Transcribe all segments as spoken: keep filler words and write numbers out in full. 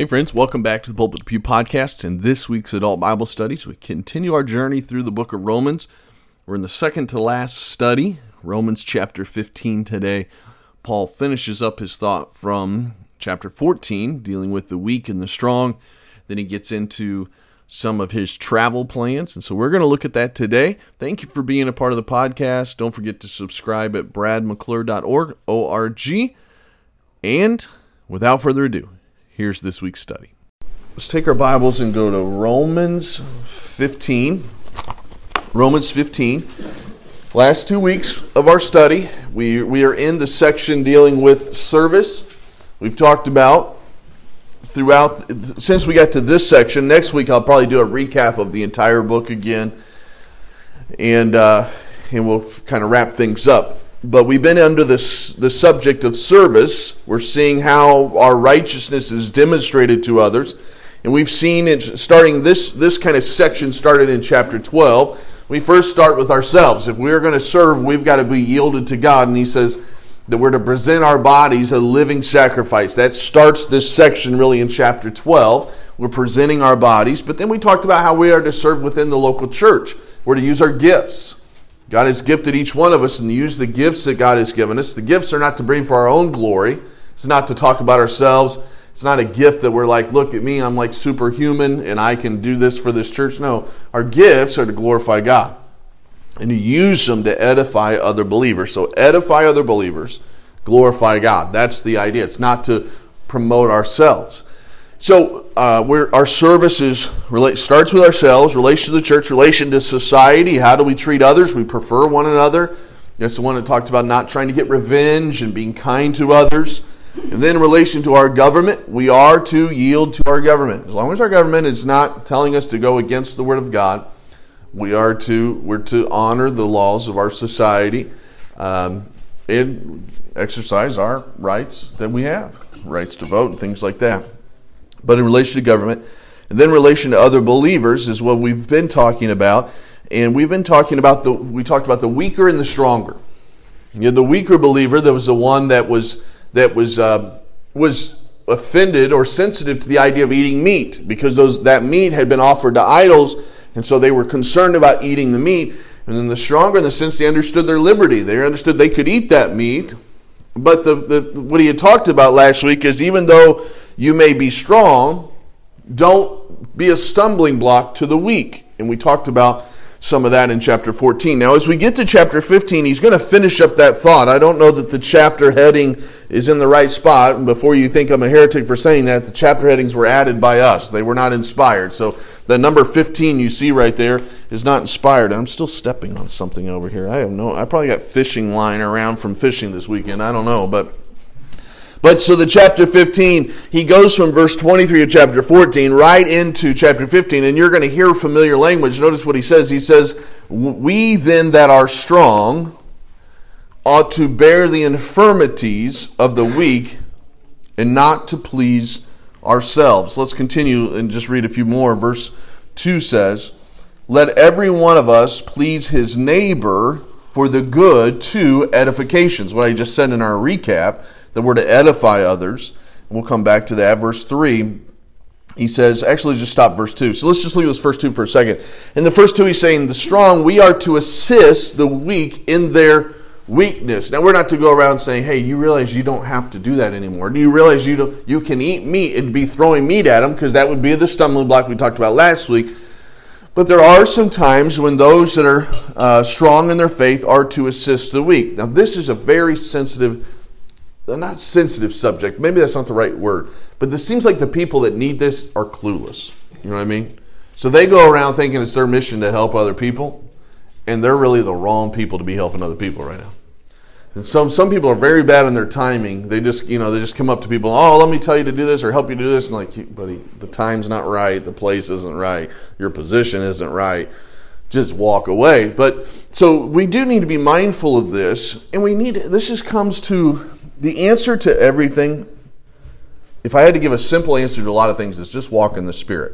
Hey friends, welcome back to the Pulpit to Pew podcast. In this week's Adult Bible Studies, we continue our journey through the book of Romans. We're in the second to last study, Romans chapter fifteen today. Paul finishes up his thought from chapter fourteen, dealing with the weak and the strong. Then he gets into some of his travel plans, and so we're going to look at that today. Thank you for being a part of the podcast. Don't forget to subscribe at brad m c clure dot org. And without further ado, here's this week's study. Let's take our Bibles and go to Romans fifteen. Romans fifteen. Last two weeks of our study, we, we are in the section dealing with service. We've talked about throughout, since we got to this section, next week I'll probably do a recap of the entire book again. And, uh, and we'll kind of wrap things up. But we've been under this the subject of service. We're seeing how our righteousness is demonstrated to others. And we've seen it starting this, this kind of section started in chapter twelve. We first start with ourselves. If we're going to serve, we've got to be yielded to God. And he says that we're to present our bodies a living sacrifice. That starts this section really in chapter twelve. We're presenting our bodies. But then we talked about how we are to serve within the local church. We're to use our gifts. God has gifted each one of us and use the gifts that God has given us. The gifts are not to bring for our own glory. It's not to talk about ourselves. It's not a gift that we're like, look at me, I'm like superhuman and I can do this for this church. No, our gifts are to glorify God and to use them to edify other believers. So edify other believers, glorify God. That's the idea. It's not to promote ourselves. So uh, we're, our service is, starts with ourselves, relation to the church, relation to society. How do we treat others? We prefer one another. That's the one that talked about not trying to get revenge and being kind to others. And then in relation to our government, we are to yield to our government. As long as our government is not telling us to go against the Word of God, we are to, we're to honor the laws of our society um, and exercise our rights that we have, rights to vote and things like that. But in relation to government, and then relation to other believers is what we've been talking about. And we've been talking about the, we talked about the weaker and the stronger. You know, the weaker believer, that was the one that was, that was, uh, was offended or sensitive to the idea of eating meat because those, that meat had been offered to idols. And so they were concerned about eating the meat. And then the stronger, in the sense they understood their liberty. They understood they could eat that meat. But the, the what he had talked about last week is even though you may be strong, don't be a stumbling block to the weak. And we talked about some of that in chapter fourteen. Now, as we get to chapter fifteen, he's going to finish up that thought. I don't know that the chapter heading is in the right spot. And before you think I'm a heretic for saying that, the chapter headings were added by us. They were not inspired. So the number fifteen you see right there is not inspired. I'm still stepping on something over here. I have no, I probably got fishing line around from fishing this weekend. I don't know, but... But so the chapter fifteen, he goes from verse twenty-three of chapter fourteen right into chapter fifteen, and you're going to hear familiar language. Notice what he says. He says, we then that are strong ought to bear the infirmities of the weak and not to please ourselves. Let's continue and just read a few more. Verse two says, let every one of us please his neighbor for the good to edifications. What I just said in our recap, that we're to edify others. And we'll come back to that. Verse three, he says, actually just stop verse two. So let's just leave those first two for a second. In the first two, he's saying, the strong, we are to assist the weak in their weakness. Now, we're not to go around saying, hey, you realize you don't have to do that anymore. Do you realize you don't, you can eat meat and be throwing meat at them? Because that would be the stumbling block we talked about last week. But there are some times when those that are uh, strong in their faith are to assist the weak. Now, this is a very sensitive not sensitive subject, maybe that's not the right word, but this seems like the people that need this are clueless. You know what I mean? So they go around thinking it's their mission to help other people, and they're really the wrong people to be helping other people right now. And some some people are very bad in their timing. They just, you know, they just come up to people, oh, let me tell you to do this or help you do this, and like, buddy, the time's not right, the place isn't right, your position isn't right. Just walk away. But so we do need to be mindful of this, and we need this just comes to the answer to everything. If I had to give a simple answer to a lot of things, is just walk in the Spirit.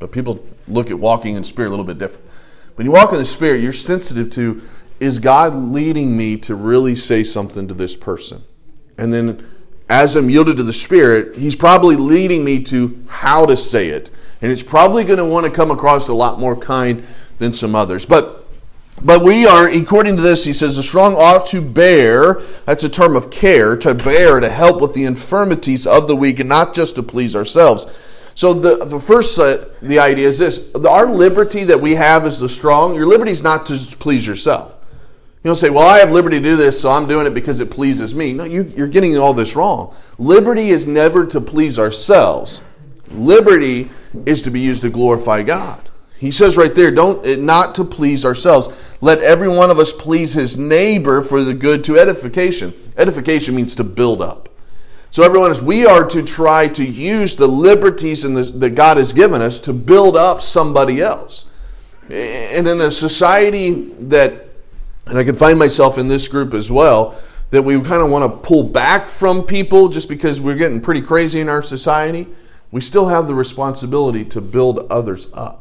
But people look at walking in Spirit a little bit different. When you walk in the Spirit, you're sensitive to, is God leading me to really say something to this person? And then as I'm yielded to the Spirit, He's probably leading me to how to say it. And it's probably going to want to come across a lot more kind than some others. But but we are, according to this, he says, the strong ought to bear, that's a term of care, to bear, to help with the infirmities of the weak, and not just to please ourselves. So the, the first, uh, the idea is this. Our liberty that we have is the strong. Your liberty is not to please yourself. You don't say, well, I have liberty to do this, so I'm doing it because it pleases me. No, you, you're getting all this wrong. Liberty is never to please ourselves. Liberty is to be used to glorify God. He says right there, don't not to please ourselves. Let every one of us please his neighbor for the good to edification. Edification means to build up. So everyone is, we are to try to use the liberties in the, that God has given us to build up somebody else. And in a society that, and I can find myself in this group as well, that we kind of want to pull back from people just because we're getting pretty crazy in our society, we still have the responsibility to build others up.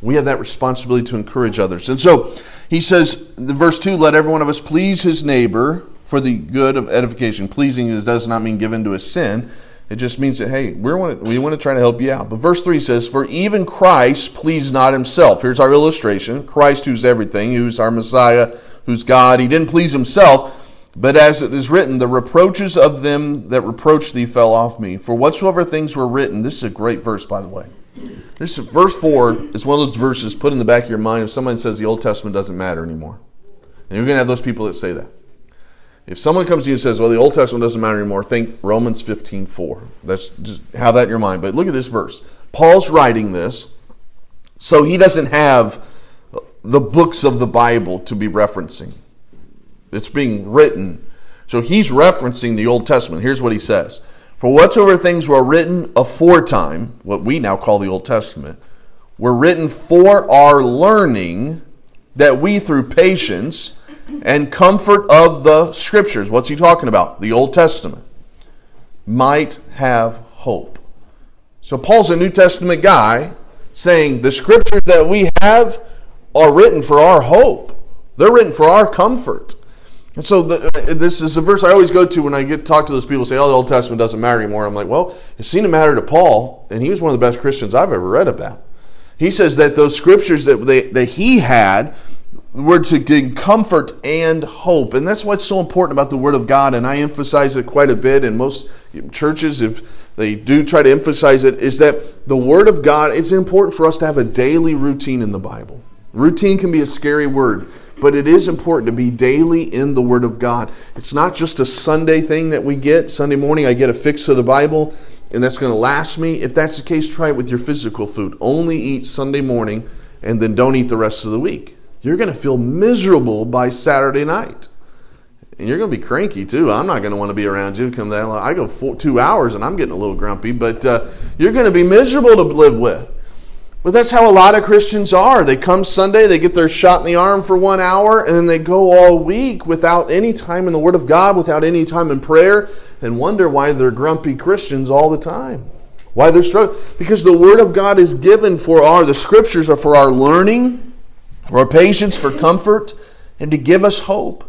We have that responsibility to encourage others. And so he says, verse two, let every one of us please his neighbor for the good of edification. Pleasing does not mean given to a sin. It just means that, hey, we want we want to try to help you out. But verse three says, for even Christ pleased not himself. Here's our illustration. Christ, who's everything, who's our Messiah, who's God. He didn't please himself. But as it is written, the reproaches of them that reproached thee fell off me. For whatsoever things were written. This is a great verse, by the way. This is, verse four is one of those verses put in the back of your mind if someone says the Old Testament doesn't matter anymore. And you're going to have those people that say that. If someone comes to you and says, well, the Old Testament doesn't matter anymore, think Romans fifteen four. That's just have that in your mind. But look at this verse. Paul's writing this, so he doesn't have the books of the Bible to be referencing. It's being written. So he's referencing the Old Testament. Here's what he says. For whatsoever things were written aforetime, what we now call the Old Testament, were written for our learning, that we through patience and comfort of the Scriptures, what's he talking about? The Old Testament, might have hope. So Paul's a New Testament guy saying the Scriptures that we have are written for our hope. They're written for our comfort. And so the, this is a verse I always go to when I get talk to those people who say, oh, the Old Testament doesn't matter anymore. I'm like, well, it seemed to matter to Paul, and he was one of the best Christians I've ever read about. He says that those scriptures that, they, that he had were to give comfort and hope. And that's what's so important about the Word of God, and I emphasize it quite a bit, and most churches, if they do try to emphasize it, is that the Word of God, it's important for us to have a daily routine in the Bible. Routine can be a scary word. But it is important to be daily in the Word of God. It's not just a Sunday thing that we get. Sunday morning, I get a fix of the Bible, and that's going to last me. If that's the case, try it with your physical food. Only eat Sunday morning, and then don't eat the rest of the week. You're going to feel miserable by Saturday night. And you're going to be cranky, too. I'm not going to want to be around you. Come that, I go four, two hours, and I'm getting a little grumpy. But uh, you're going to be miserable to live with. But that's how a lot of Christians are. They come Sunday, they get their shot in the arm for one hour, and then they go all week without any time in the Word of God, without any time in prayer, and wonder why they're grumpy Christians all the time. Why they're struggling. Because the Word of God is given for our, the Scriptures are for our learning, for our patience, for comfort, and to give us hope.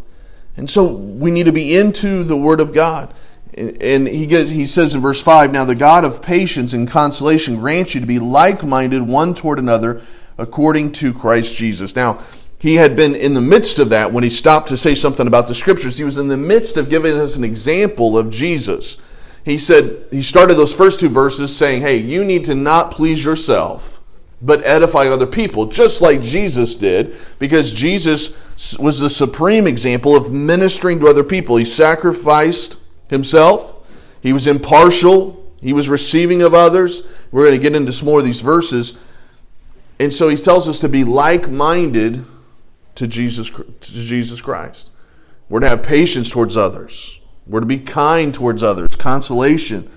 And so we need to be into the Word of God. And he gets, he says in verse five, now the God of patience and consolation grants you to be like-minded one toward another according to Christ Jesus. Now, he had been in the midst of that when he stopped to say something about the Scriptures. He was in the midst of giving us an example of Jesus. He said, he started those first two verses saying, hey, you need to not please yourself, but edify other people, just like Jesus did, because Jesus was the supreme example of ministering to other people. He sacrificed himself, he was impartial, he was receiving of others. We're going to get into some more of these verses. And so he tells us to be like-minded to Jesus, to Jesus Christ. We're to have patience towards others. We're to be kind towards others, consolation.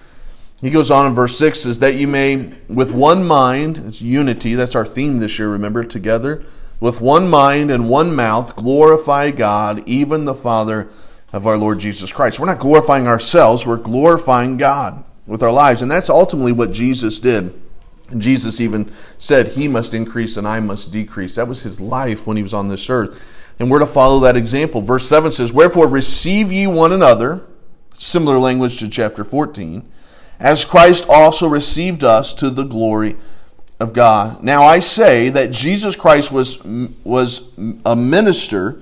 He goes on in verse six, says that you may, with one mind, it's unity, that's our theme this year, remember, together, with one mind and one mouth, glorify God, even the Father of our Lord Jesus Christ. We're not glorifying ourselves, we're glorifying God with our lives. And that's ultimately what Jesus did. And Jesus even said, he must increase and I must decrease. That was his life when he was on this earth. And we're to follow that example. Verse seven says, wherefore receive ye one another, similar language to chapter fourteen, as Christ also received us to the glory of God. Now I say that Jesus Christ was, was a minister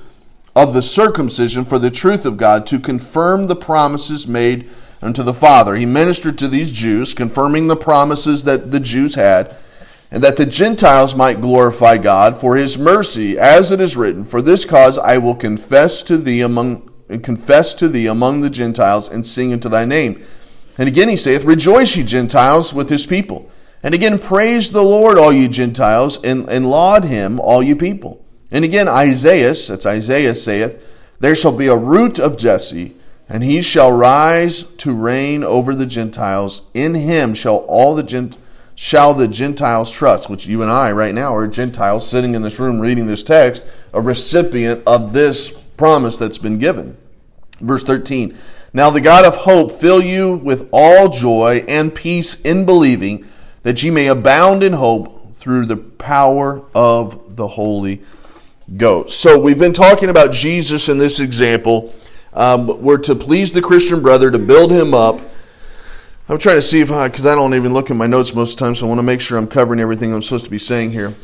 of the circumcision for the truth of God, to confirm the promises made unto the Father. He ministered to these Jews, confirming the promises that the Jews had, and that the Gentiles might glorify God for his mercy, as it is written, "For this cause I will confess to thee among confess to thee among the Gentiles, and sing unto thy name." And again he saith, "Rejoice, ye Gentiles, with his people." And again, "Praise the Lord, all ye Gentiles, and, and laud him, all ye people." And again, Isaiah, that's Isaiah saith, "There shall be a root of Jesse, and he shall rise to reign over the Gentiles. In him shall all the gent- shall the Gentiles trust," which you and I right now are Gentiles sitting in this room reading this text, a recipient of this promise that's been given. Verse thirteen, "Now the God of hope fill you with all joy and peace in believing, that ye may abound in hope through the power of the Holy Ghost." So we've been talking about Jesus in this example. Um, we're to please the Christian brother, to build him up. I'm trying to see if I, because I don't even look at my notes most of the time, so I want to make sure I'm covering everything I'm supposed to be saying here.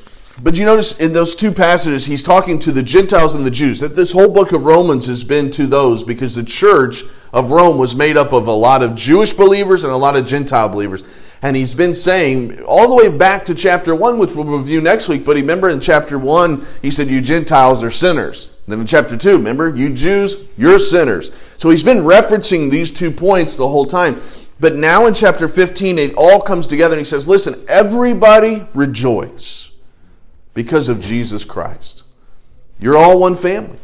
But you notice in those two passages, he's talking to the Gentiles and the Jews. That this whole book of Romans has been to those, because the church of Rome was made up of a lot of Jewish believers and a lot of Gentile believers. And he's been saying all the way back to chapter one, which we'll review next week. But remember in chapter one, he said, "You Gentiles are sinners." Then in chapter two, remember, "You Jews, you're sinners." So he's been referencing these two points the whole time. But now in chapter fifteen, it all comes together and he says, "Listen, everybody rejoice because of Jesus Christ. You're all one family.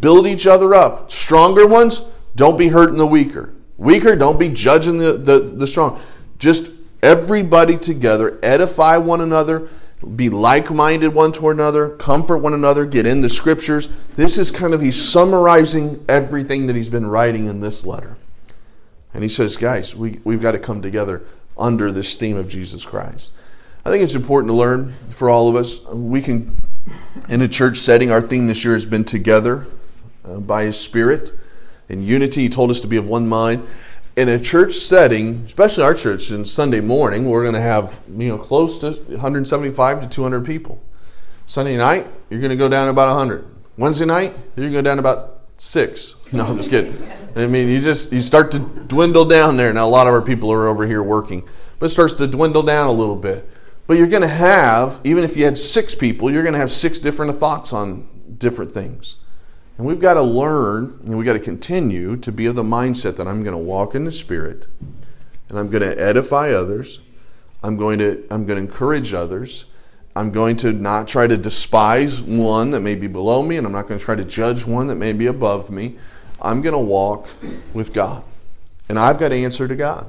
Build each other up. Stronger ones, don't be hurting the weaker. Weaker, don't be judging the, the, the strong. Just everybody together, edify one another, be like-minded one toward another, comfort one another, get in the scriptures." This is kind of, he's summarizing everything that he's been writing in this letter. And he says, guys, we, we've got to come together under this theme of Jesus Christ. I think it's important to learn for all of us. We can, in a church setting, our theme this year has been together uh, by his Spirit. In unity, he told us to be of one mind. In a church setting, especially our church, on Sunday morning, we're going to have, you know, close to one seventy-five to two hundred people. Sunday night, you're going to go down about one hundred. Wednesday night, you're going to go down about six. No, I'm just kidding. I mean, you just you start to dwindle down there. Now, a lot of our people are over here working, but it starts to dwindle down a little bit. But you're going to have, even if you had six people, you're going to have six different thoughts on different things. And we've got to learn, and we've got to continue to be of the mindset that I'm going to walk in the Spirit, and I'm going to edify others. I'm going to I'm going to encourage others. I'm going to not try to despise one that may be below me, and I'm not going to try to judge one that may be above me. I'm going to walk with God, and I've got to answer to God.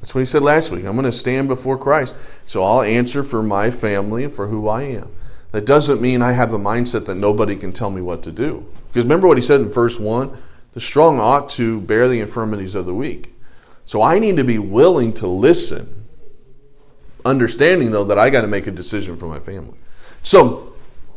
That's what he said last week. I'm going to stand before Christ, so I'll answer for my family and for who I am. That doesn't mean I have a mindset that nobody can tell me what to do. Because remember what he said in verse one, the strong ought to bear the infirmities of the weak. So I need to be willing to listen, understanding though that I got to make a decision for my family. So,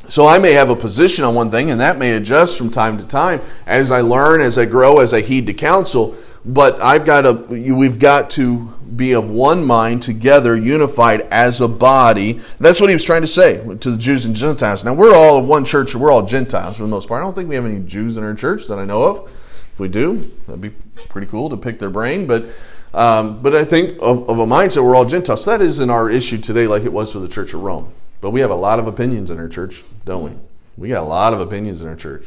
so I may have a position on one thing, and that may adjust from time to time as I learn, as I grow, as I heed to counsel. But I've got to, we've got to be of one mind together, unified as a body. That's what he was trying to say to the Jews and Gentiles. Now, we're all of one church. We're all Gentiles for the most part. I don't think we have any Jews in our church that I know of. If we do, that'd be pretty cool to pick their brain. But um, but I think of, of a mindset, we're all Gentiles. So that isn't our issue today like it was for the Church of Rome. But we have a lot of opinions in our church, don't we? We got a lot of opinions in our church.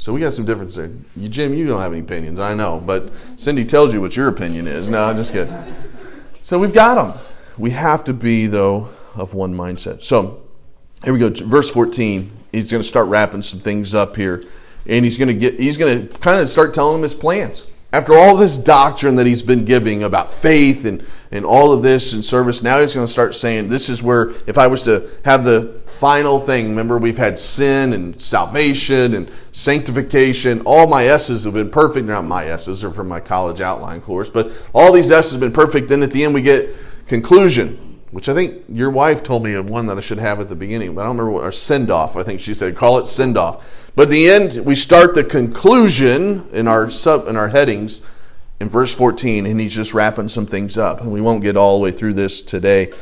So we got some difference there. You, Jim, you don't have any opinions, I know. But Cindy tells you what your opinion is. No, I'm just kidding. So we've got them. We have to be, though, of one mindset. So here we go. Verse fourteen. He's going to start wrapping some things up here. And he's going to get. He's going to kind of start telling them his plans. After all this doctrine that he's been giving about faith and, and all of this and service, now he's going to start saying, this is where, if I was to have the final thing, remember we've had sin and salvation and sanctification. All my S's have been perfect. Not my S's, are from my college outline course, but all these S's have been perfect. Then at the end we get conclusion, which I think your wife told me of one that I should have at the beginning, but I don't remember what, or send-off, I think she said, call it send-off. But at the end, we start the conclusion in our sub in our headings, in verse fourteen, and he's just wrapping some things up. And we won't get all the way through this today,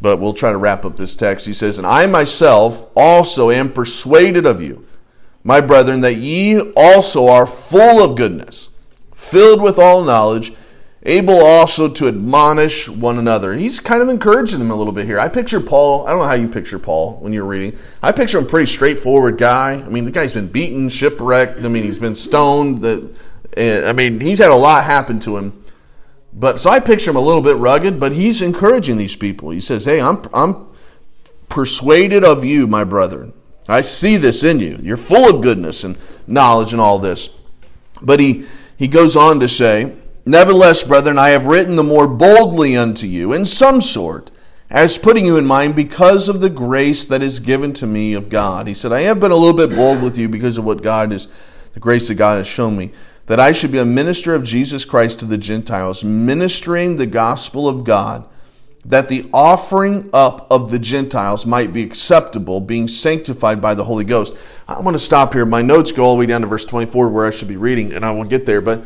but we'll try to wrap up this text. He says, "And I myself also am persuaded of you, my brethren, that ye also are full of goodness, filled with all knowledge, able also to admonish one another." And he's kind of encouraging them a little bit here. I picture Paul, I don't know how you picture Paul when you're reading. I picture him a pretty straightforward guy. I mean, the guy's been beaten, shipwrecked. I mean, he's been stoned. The, I mean, he's had a lot happen to him. But so I picture him a little bit rugged, but he's encouraging these people. He says, "Hey, I'm I'm persuaded of you, my brethren. I see this in you. You're full of goodness and knowledge and all this." But he, he goes on to say, "Nevertheless, brethren, I have written the more boldly unto you in some sort, as putting you in mind because of the grace that is given to me of God." He said, "I have been a little bit bold with you because of what God is, the grace that God has shown me, that I should be a minister of Jesus Christ to the Gentiles, ministering the gospel of God, that the offering up of the Gentiles might be acceptable, being sanctified by the Holy Ghost." I want to stop here. My notes go all the way down to verse twenty-four where I should be reading, and I will get there. But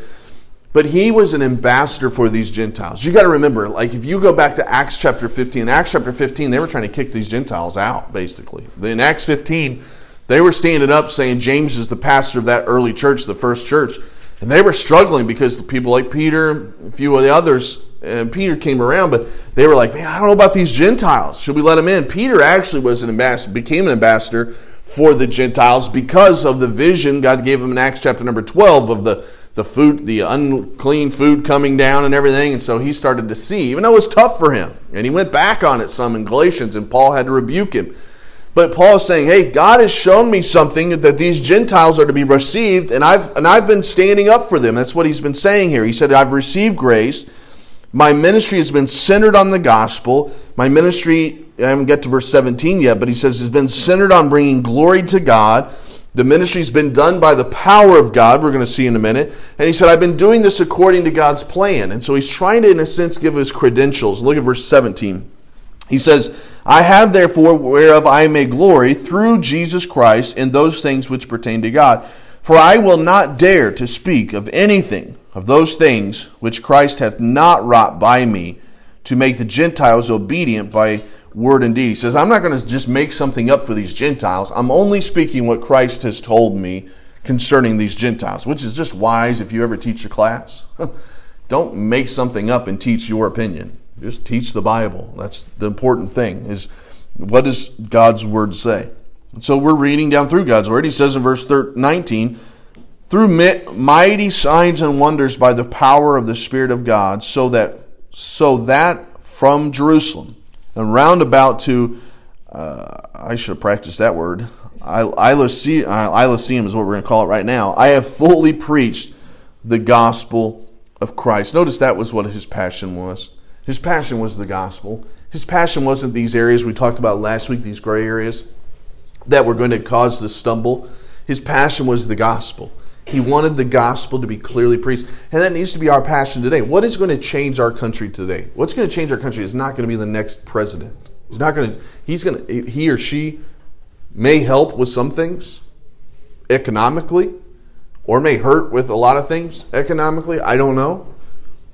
but he was an ambassador for these Gentiles. You got to remember, like if you go back to Acts chapter fifteen, Acts chapter fifteen, they were trying to kick these Gentiles out, basically. In Acts fifteen, they were standing up saying James is the pastor of that early church, the first church. And they were struggling because people like Peter, a few of the others, and Peter came around, but they were like, "Man, I don't know about these Gentiles. Should we let them in?" Peter actually was an ambassador, became an ambassador for the Gentiles because of the vision God gave him in Acts chapter number twelve of the, the food, the unclean food coming down and everything. And so he started to see, even though it was tough for him. And he went back on it some in Galatians, and Paul had to rebuke him. But Paul is saying, "Hey, God has shown me something that these Gentiles are to be received, and I've and I've been standing up for them." That's what he's been saying here. He said, "I've received grace. My ministry has been centered on the gospel. My ministry," I haven't got to verse seventeen yet, but he says, "has been centered on bringing glory to God. The ministry's been done by the power of God." We're going to see in a minute. And he said, "I've been doing this according to God's plan." And so he's trying to, in a sense, give his credentials. Look at verse seventeen. He says, "I have therefore whereof I may glory through Jesus Christ in those things which pertain to God. For I will not dare to speak of anything of those things which Christ hath not wrought by me to make the Gentiles obedient by word and deed." He says, "I'm not going to just make something up for these Gentiles. I'm only speaking what Christ has told me concerning these Gentiles," which is just wise if you ever teach a class. Don't make something up and teach your opinion. Just teach the Bible. That's the important thing, is what does God's word say? And so we're reading down through God's word. He says in verse nineteen, "Through mighty signs and wonders by the power of the Spirit of God, so that so that from Jerusalem and round about to," uh, I should have practiced that word, Illyricum is what we're going to call it right now, "I have fully preached the gospel of Christ." Notice that was what his passion was. His passion was the gospel. His passion wasn't these areas we talked about last week, these gray areas that were going to cause the stumble. His passion was the gospel. He wanted the gospel to be clearly preached. And that needs to be our passion today. What is going to change our country today? What's going to change our country is not going to be the next president. He's not going to, he's going to, he or she may help with some things economically, or may hurt with a lot of things economically. I don't know.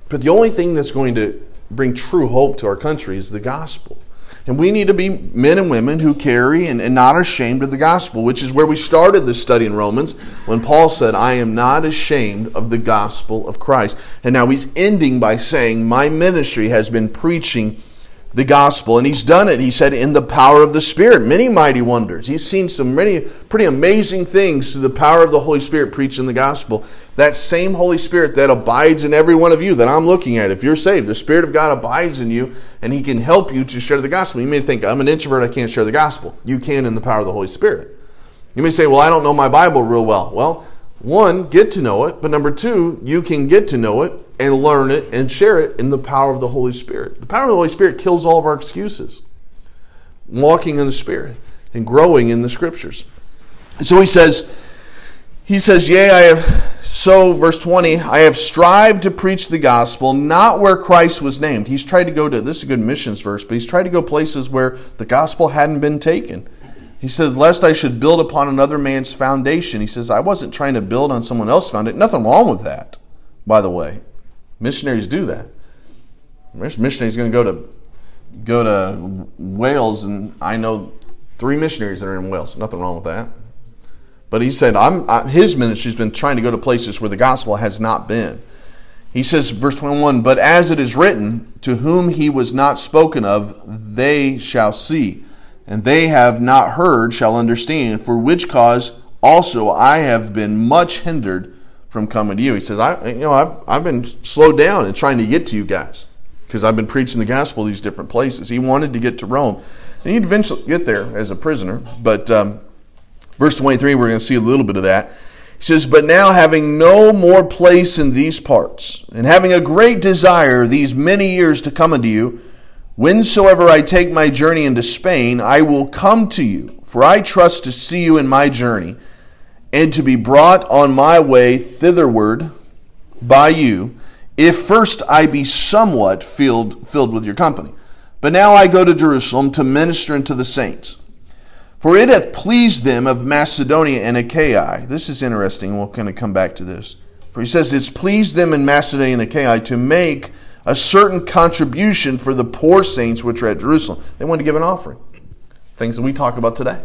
But the only thing that's going to bring true hope to our country is the gospel. And we need to be men and women who carry and, and not ashamed of the gospel, which is where we started this study in Romans when Paul said, "I am not ashamed of the gospel of Christ." And now he's ending by saying, "My ministry has been preaching the gospel." And he's done it, he said, in the power of the Spirit. Many mighty wonders. He's seen some many pretty amazing things through the power of the Holy Spirit preaching the gospel. That same Holy Spirit that abides in every one of you that I'm looking at. If you're saved, the Spirit of God abides in you, and he can help you to share the gospel. You may think, "I'm an introvert, I can't share the gospel." You can in the power of the Holy Spirit. You may say, "Well, I don't know my Bible real well." Well, one, get to know it. But number two, you can get to know it and learn it and share it in the power of the Holy Spirit. The power of the Holy Spirit kills all of our excuses. Walking in the Spirit and growing in the Scriptures. And so he says, he says, "Yea, I have," so verse twenty, "I have strived to preach the gospel, not where Christ was named." He's tried to go to, this is a good missions verse, but he's tried to go places where the gospel hadn't been taken. He says, "Lest I should build upon another man's foundation." He says, I wasn't trying to build on someone else's foundation. Nothing wrong with that, by the way. Missionaries do that. Missionaries going to go to go to Wales, and I know three missionaries that are in Wales. Nothing wrong with that. But he said, I'm, I, his ministry's been trying to go to places where the gospel has not been. He says, verse twenty-one, but as it is written, to whom he was not spoken of, they shall see, and they have not heard shall understand, for which cause also I have been much hindered from coming to you. He says, I, you know, I've, I've been slowed down in trying to get to you guys, because I've been preaching the gospel these different places. He wanted to get to Rome, and he'd eventually get there as a prisoner. But um, verse twenty-three, we're going to see a little bit of that. He says, but now having no more place in these parts, and having a great desire these many years to come unto you, whensoever I take my journey into Spain, I will come to you, for I trust to see you in my journey, and to be brought on my way thitherward by you, if first I be somewhat filled, filled with your company. But now I go to Jerusalem to minister unto the saints. For it hath pleased them of Macedonia and Achaia. This is interesting. We'll kind of come back to this. For he says, it's pleased them in Macedonia and Achaia to make a certain contribution for the poor saints which are at Jerusalem. They wanted to give an offering. Things that we talk about today.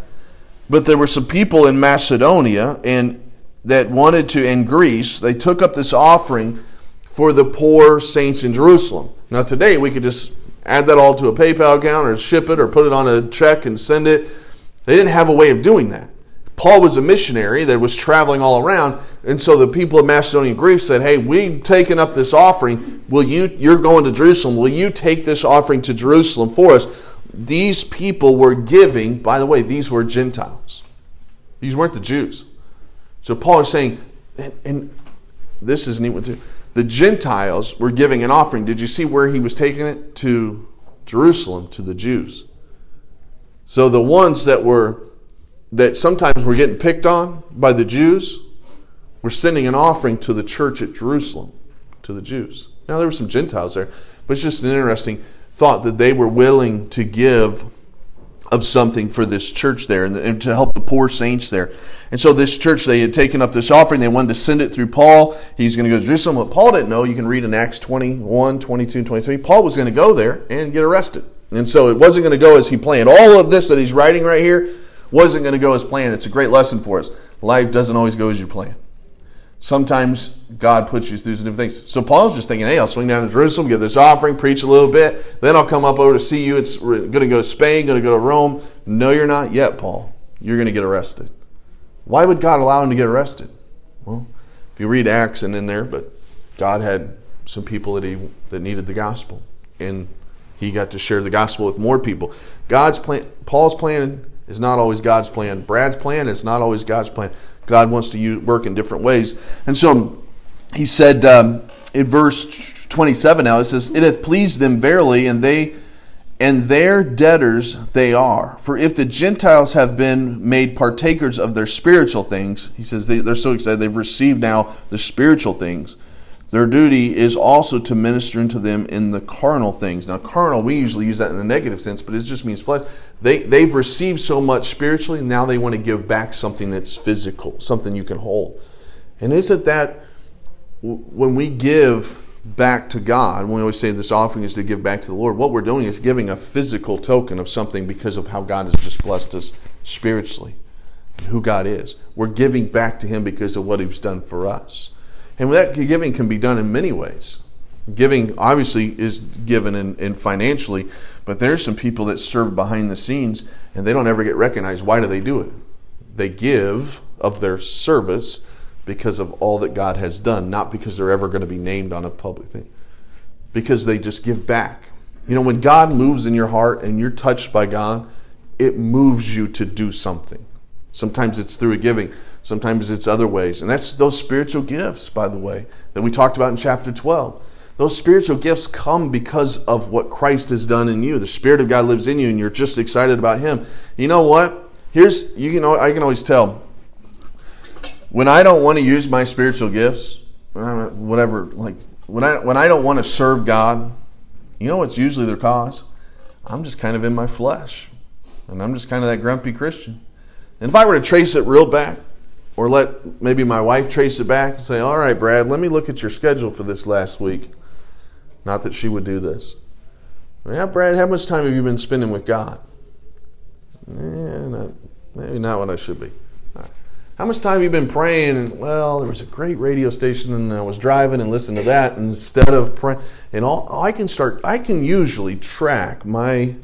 But there were some people in Macedonia and that wanted to, in Greece, they took up this offering for the poor saints in Jerusalem. Now today we could just add that all to a PayPal account or ship it or put it on a check and send it. They didn't have a way of doing that. Paul was a missionary that was traveling all around, and so the people of Macedonia and Greece said, hey, we've taken up this offering. Will you, you're going to Jerusalem. Will you take this offering to Jerusalem for us? These people were giving. By the way, these were Gentiles. These weren't the Jews. So Paul is saying, and, and this isn't even too, the Gentiles were giving an offering. Did you see where he was taking it? To Jerusalem, to the Jews. So the ones that were, that sometimes were getting picked on by the Jews, were sending an offering to the church at Jerusalem, to the Jews. Now there were some Gentiles there, but it's just an interesting thought that they were willing to give of something for this church there and, and to help the poor saints there. And so this church, they had taken up this offering. They wanted to send it through Paul. He's going to go to Jerusalem. What Paul didn't know, you can read in Acts twenty-one, twenty-two, twenty-three, Paul was going to go there and get arrested. And so it wasn't going to go as he planned. All of this that he's writing right here wasn't going to go as planned. It's a great lesson for us. Life doesn't always go as you plan. Sometimes God puts you through some different things. So Paul's just thinking, hey, I'll swing down to Jerusalem, give this offering, preach a little bit, then I'll come up over to see you. It's going to go to Spain, going to go to Rome. No, you're not yet, Paul. You're going to get arrested. Why would God allow him to get arrested? Well, if you read Acts and in there, but God had some people that he that needed the gospel, and he got to share the gospel with more people. God's plan, Paul's plan is not always God's plan. Brad's plan is not always God's plan. God wants to use, work in different ways. And so he said um, in verse twenty-seven now, it says, it hath pleased them verily, and they and their debtors they are. For if the Gentiles have been made partakers of their spiritual things, he says they, they're so excited, they've received now the spiritual things. Their duty is also to minister unto them in the carnal things. Now, carnal, we usually use that in a negative sense, but it just means flesh. They, they've received so much spiritually, now they want to give back something that's physical, something you can hold. And isn't that when we give back to God, when we always say this offering is to give back to the Lord, what we're doing is giving a physical token of something because of how God has just blessed us spiritually, who God is. We're giving back to Him because of what He's done for us. And that giving can be done in many ways. Giving obviously is given in, in financially, but there's some people that serve behind the scenes and they don't ever get recognized. Why do they do it? They give of their service because of all that God has done, not because they're ever going to be named on a public thing. Because they just give back. You know, when God moves in your heart and you're touched by God, it moves you to do something. Sometimes it's through a giving. Sometimes it's other ways. And that's those spiritual gifts, by the way, that we talked about in chapter twelve. Those spiritual gifts come because of what Christ has done in you. The Spirit of God lives in you, and you're just excited about Him. You know what? Here's you can. I can always tell. When I don't want to use my spiritual gifts, whatever, like when I when I don't want to serve God, you know what's usually their cause? I'm just kind of in my flesh. And I'm just kind of that grumpy Christian. And if I were to trace it real back, or let maybe my wife trace it back and say, all right, Brad, let me look at your schedule for this last week. Not that she would do this. Yeah, Brad, how much time have you been spending with God? Yeah, not, maybe not what I should be. All right. How much time have you been praying? Well, there was a great radio station, and I was driving and listening to that instead of praying. And all I can start, I can usually track my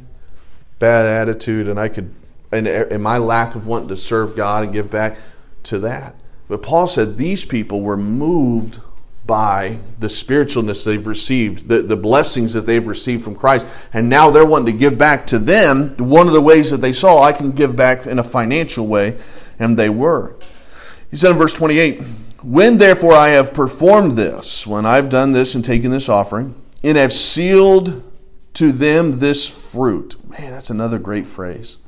bad attitude, and I could, and, and my lack of wanting to serve God and give back to that. But Paul said these people were moved by the spiritualness they've received, the, the blessings that they've received from Christ. And now they're wanting to give back to them. One of the ways that they saw, I can give back in a financial way, and they were. He said in verse twenty-eight, "When therefore I have performed this," when I've done this and taken this offering, "and have sealed to them this fruit." Man, that's another great phrase.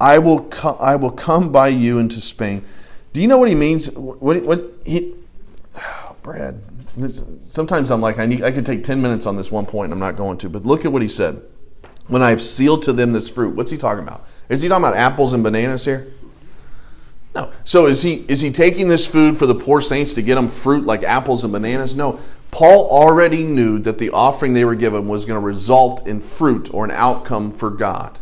I will, co- I will come by you into Spain. Do you know what he means? What, what he... Brad, this, sometimes I'm like, I need, I could take ten minutes on this one point, and I'm not going to. But look at what he said. When I have sealed to them this fruit. What's he talking about? Is he talking about apples and bananas here? No. So is he is he taking this food for the poor saints to get them fruit like apples and bananas? No. Paul already knew that the offering they were given was going to result in fruit or an outcome for God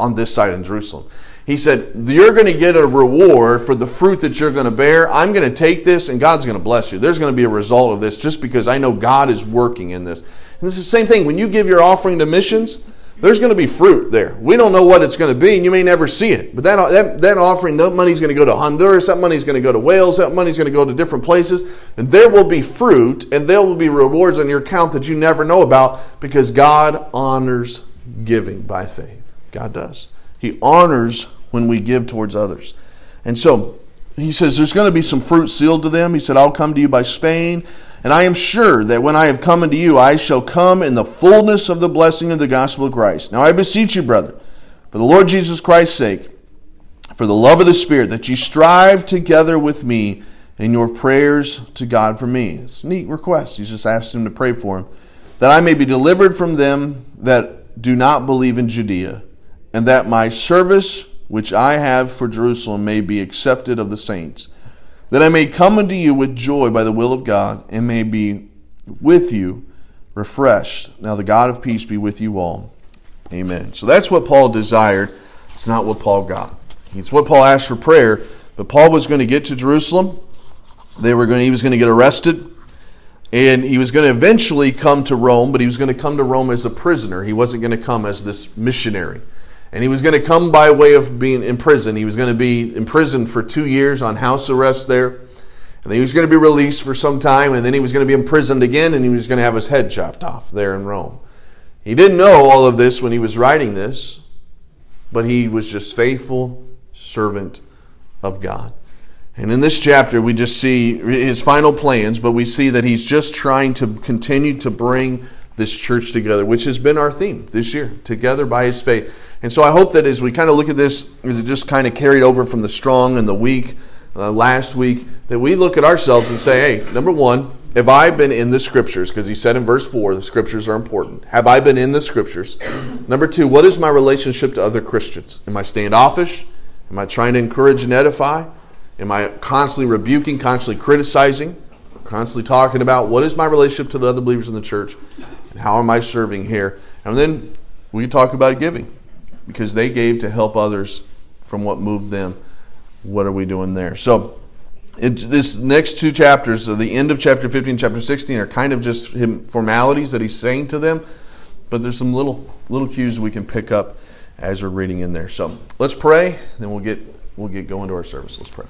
on this side in Jerusalem. He said, you're going to get a reward for the fruit that you're going to bear. I'm going to take this, and God's going to bless you. There's going to be a result of this just because I know God is working in this. And this is the same thing. When you give your offering to missions, there's going to be fruit there. We don't know what it's going to be, and you may never see it. But that that, that offering, that money's going to go to Honduras, that money's going to go to Wales, that money's going to go to different places. And there will be fruit, and there will be rewards on your account that you never know about, because God honors giving by faith. God does. He honors when we give towards others. And so he says there's going to be some fruit sealed to them. He said, I'll come to you by Spain, and I am sure that when I have come unto you, I shall come in the fullness of the blessing of the gospel of Christ. Now I beseech you, brethren, for the Lord Jesus Christ's sake, for the love of the Spirit, that ye strive together with me in your prayers to God for me. It's a neat request. He's just asked him to pray for him, that I may be delivered from them that do not believe in Judea, and that my service which I have for Jerusalem may be accepted of the saints, that I may come unto you with joy by the will of God, and may be with you refreshed. Now the God of peace be with you all. Amen. So that's what Paul desired. It's not what Paul got. It's what Paul asked for prayer. But Paul was going to get to Jerusalem. They were going to, he was going to get arrested. And he was going to eventually come to Rome, but he was going to come to Rome as a prisoner. He wasn't going to come as this missionary. And he was going to come by way of being in prison. He was going to be imprisoned for two years on house arrest there. And then he was going to be released for some time. And then he was going to be imprisoned again. And he was going to have his head chopped off there in Rome. He didn't know all of this when he was writing this. But he was just faithful servant of God. And in this chapter, we just see his final plans. But we see that he's just trying to continue to bring this church together, which has been our theme this year, together by his faith. And so I hope that as we kind of look at this, as it just kind of carried over from the strong and the weak uh, last week, that we look at ourselves and say, hey, number one, have I been in the scriptures? Because he said in verse four, the scriptures are important. Have I been in the scriptures? Number two, what is my relationship to other Christians? Am I standoffish? Am I trying to encourage and edify? Am I constantly rebuking, constantly criticizing, constantly talking about what is my relationship to the other believers in the church? How am I serving here? And then we talk about giving, because they gave to help others from what moved them. What are we doing there? So it's this next two chapters, the end of chapter fifteen and chapter sixteen, are kind of just him formalities that he's saying to them. But there's some little little cues we can pick up as we're reading in there. So let's pray, then we'll get we'll get going to our service. Let's pray.